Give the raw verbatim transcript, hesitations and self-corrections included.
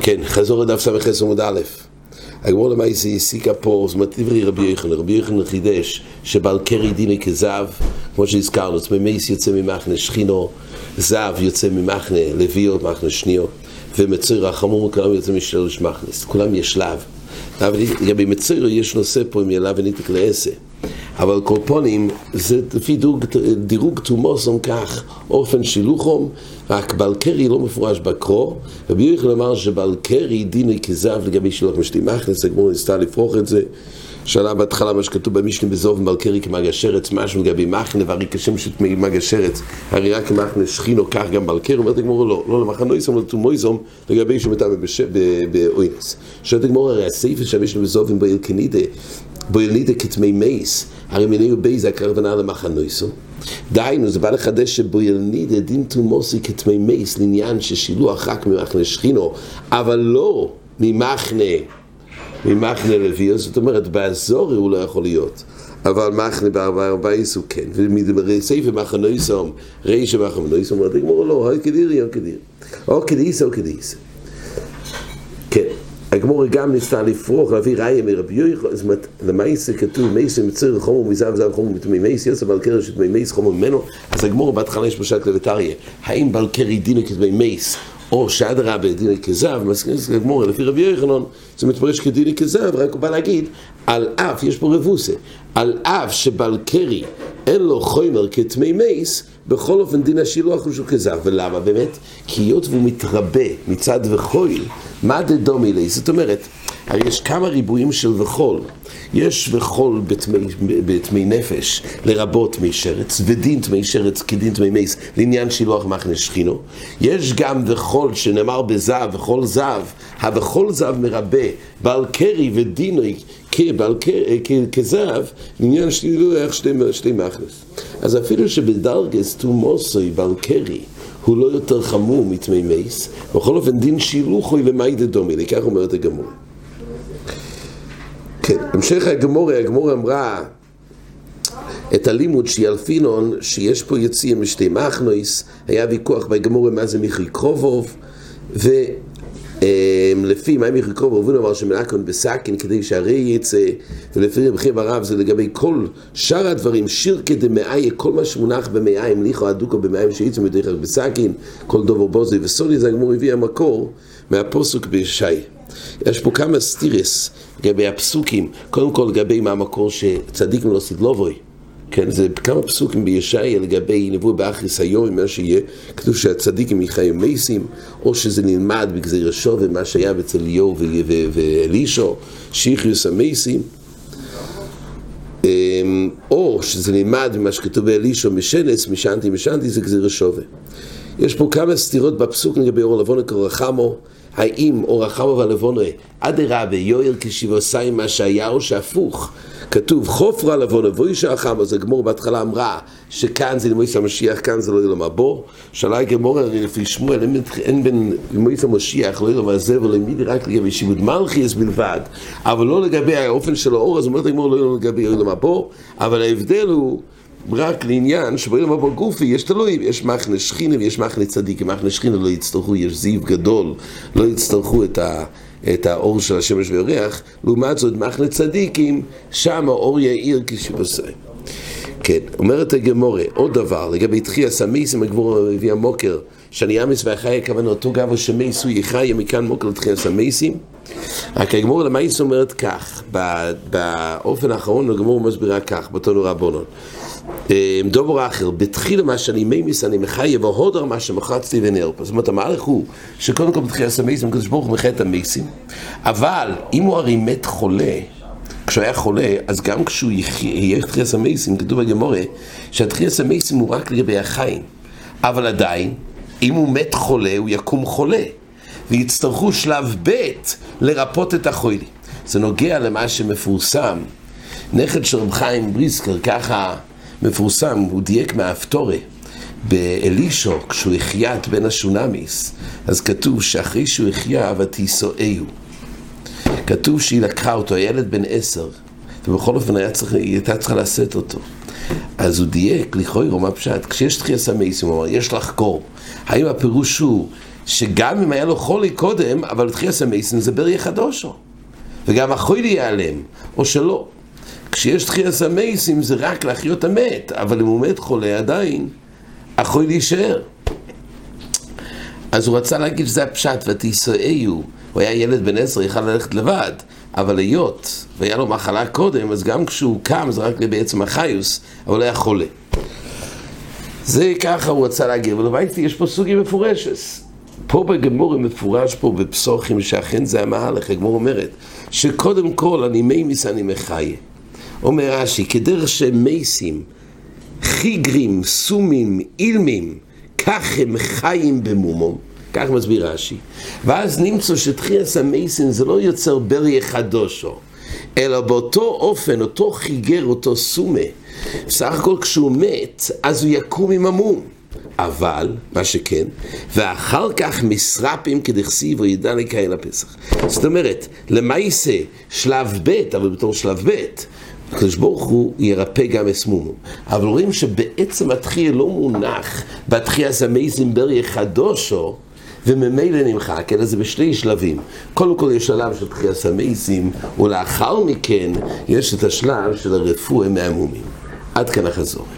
כן, חזור לדף סמ"ס עמוד א'. הגמרא למעשה הסיקה פה, זאת אומרת, דברי רבי יוחנן, רבי יוחנן חידש שבעל קרי דיני כזהב, כמו שהזכרנו, ממייס יוצא ממחנה שכינו, זהב יוצא ממחנה לביאו, מחנה שניו, ומצויר החמור כולם יוצא משלוש מחנס, כולם יש שלב. אבל לגבי מצויר יש נושא פה עם ילב וניתק לעשה. אבל קורפונים זה לפי דירוג, דירוג תומוסום כך, אופן שילוחום, רק בעל קרי לא מפורש בקרוא, רבי יוחנן אמר שבעל קרי דיני כזהב לגבי שילוח משתי מחנס, הגמרא ניסתה לפרוך את זה, שאלה בהתחלה מה שכתוב במשנה בזוב בעל קרי כמגשרץ, משהו לגבי מחנה, והרי כשם של מגשרץ, הרי רק מחנה שכין או כך גם בעל קרי, אומרת הגמרא לא, לא למחנה איסום, לא תומויזום, לגבי שהוא מטעם באוינס. שואלת הגמרא, הרי הסעיף שהמשנה בזוב עם בעל קנידה, בעל נידה כתמי מייס, הרי מניהו בי זה הכוונה למחנה איסום. דהיינו, זה בא לחדש שבויל נידה דין תומוסי כתמי מייס, לעניין ששילוח רק ממחנה שכינו, אבל לא ממחנה ממחנה לביאו, זאת אומרת, באזורי הוא לא יכול להיות, אבל מחנה בארבע ארבע איסו כן, ומסייפה מחנה איסום, ריישה מחנה איסום, אומרת, הגמרא לא, או כדירי או כדירי, או כדיסה או כדיסה. כן, הגמרא גם ניסתה לפרוח, להביא ראיה מרבי יוחנן, זאת אומרת, למעשה כתוב, מייסה מצויר חומר מזהב זהב חומר מתמי מייס, יוצא בעל קרי שתמי מייס חומר ממנו, אז הגמרא בהתחלה יש פשט לבטריה, האם בעל קרי דינו כתמי מייס? או שעד רבי דיני כזהב, מסכנס לגמורה, לפי רבי יוחנן, זה מתפרש כדיני כזהב, רק הוא בא להגיד, על אף, יש פה רבוסה, על אף שבעל קרי אין לו חומר כתמי מייס, בכל אופן דין השילוח הוא שהוא כזהב, ולמה באמת? כי היות והוא מתרבה מצד וחול, מה דדומי לי? זאת אומרת, הרי יש כמה ריבועים של וחול, יש וחול בתמי, בתמי נפש, לרבות תמי שרץ, ודין תמי שרץ כדין תמי מייס, לעניין שילוח מחנה שכינו. יש גם וחול שנאמר בזהב, וחול זהב, הווחול זהב מרבה, בעל קרי ודינוי כבעל כזהב, לעניין שילוח שתי, שתי מחנס. אז אפילו שבדרגס תומוסוי בעל קרי, הוא לא יותר חמור מתמי מייס, בכל אופן דין שילוחוי למאידה דומי, לכך אומרת הגמורה. כן, המשך הגמורה, הגמורה אמרה את הלימוד שיאלפינון, שיש פה יציאה משתי מחנויס, היה ויכוח בגמורה מה זה מיכי קרובוב, ולפי מה מיכי קרובוב, הוא נאמר שמנקון בסקין כדי שהרי יצא, ולפי רבחי ברב זה לגבי כל שאר הדברים, שיר כדמאי, כל מה שמונח במאיים, ליחו הדוקו במאיים שיצא מדרך בסקין, כל דובר בוזי וסוני, זה הגמור הביא המקור מהפוסוק בישי. יש פה כמה סטירס לגבי הפסוקים, קודם כל לגבי מה המקור שצדיק לא סדלובוי, כן, זה כמה פסוקים בישעיה לגבי נבוא באחריס היום, מה שיהיה כתוב שהצדיקים יחיים מייסים, או שזה נלמד בגזיר השוב ומה שהיה אצל איוב ואלישו שיחיוס המייסים, או שזה נלמד ממה שכתוב באלישו משנץ, משנתי משנתי זה גזיר השוב. יש פה כמה סתירות בפסוק לגבי אור לבונה כרחמו, האם אור החמה והלבונה עד הרבה יויר כשיבוסה עם מה שהיה או שהפוך, כתוב חופרה לבונה ואישה החמה, אז הגמור בהתחלה אמרה שכאן זה למועיס המשיח, כאן זה לא יהיה לו מבוא, שאלה הגמור הרי לפי שמואל אין בין למועיס המשיח לא יהיה לו מעזב ולא מיד רק לגבי שיבוד מלכיס בלבד, אבל לא לגבי האופן של האור, אז אומרת הגמור לא יהיה לו לגבי יהיה לו מבוא, אבל ההבדל הוא רק לעניין שבו ילמה בגופי יש תלויים, יש מחנה שכינה ויש מחנה צדיק, מחנה שכינה לא יצטרכו, יש זיו גדול, לא יצטרכו את, ה, את האור של השמש והירח, לעומת זאת מחנה צדיקים, שם האור יאיר כשבשם. כן, אומרת הגמורה, עוד דבר, לגבי תחייה סמייסים הגבור הרביע מוקר, שאני אמס והחי הכוונה אותו גבו שמייסו יחי, מכאן מוקר לתחייה סמייסים, רק הגמור למייס אומרת כך, באופן האחרון הגמור מסבירה כך, בתונו רבונון. דובר אחר, בתחילה מה שאני מימיס אני מחייב והודר מה שמחצתי ונרפא, זאת אומרת המהלך הוא שקודם כל בתחילה סמייסים, כדי שברוך הוא מחי את המייסים, אבל אם הוא הרי מת חולה, כשהוא היה חולה, אז גם כשהוא יהיה תחייה סמייסים, כתוב בגמורה שהתחייה סמייסים הוא רק לגבי החיים, אבל עדיין אם הוא מת חולה הוא יקום חולה ויצטרכו שלב ב' לרפות את החולי. זה נוגע למה שמפורסם, נכד של רב חיים בריסקר ככה מפורסם, הוא דייק מהאפטורה באלישו כשהוא החיית בין השונמיס, אז כתוב שאחרי שהוא החייה ותישואיו, כתוב שהיא לקחה אותו, הילד בן עשר, ובכל אופן הייתה צריכה לשאת אותו, אז הוא דייק, לכוי רומא פשט, כשיש תחייס המייסים, הוא אמר, יש לחקור. האם הפירוש הוא, שגם אם היה לו חולי קודם, אבל תחייס המייסים זה ברי חדושו. וגם החולי ייעלם, או שלא. כשיש תחייס המייסים זה רק להחיות המת, אבל אם הוא מת חולה עדיין, החולי יישאר. אז הוא רצה להגיד שזה הפשט, ותישאיו, הוא היה ילד בן עשר, יכל ללכת לבד. אבל היות, והיה לו מחלה קודם, אז גם כשהוא קם, זה רק בעצם החיוס, אבל היה חולה. זה ככה הוא רצה להגיד, אבל הבאתי, יש פה סוגים מפורשס. פה בגמור מפורש פה בפסוחים, שאכן זה המהלך, הגמור אומרת, שקודם כל, אני מיימיס, אני מחיה. אומר רש"י, כדרך שמייסים, חיגרים, סומים, אילמים, כך הם חיים במומום. כך מסביר רש"י. ואז נמצא שתחייס המייסים זה לא יוצר ברי חדושו, אלא באותו אופן, אותו חיגר, אותו סומה, בסך הכל כשהוא מת, אז הוא יקום עם המום. אבל, מה שכן, ואחר כך מסרפים כדכסיב וידע לקהל הפסח. זאת אומרת, למעשה שלב ב', אבל בתור שלב ב', הקדוש ברוך הוא ירפא גם אסמומו. אבל רואים שבעצם התחייה לא מונח בתחייס המייסים ברי חדושו, וממילא נמחק, אלא זה בשני שלבים. קודם כל יש שלב של תחייס המייסים, ולאחר מכן יש את השלב של הרפואה מהמומים. עד כאן החזור.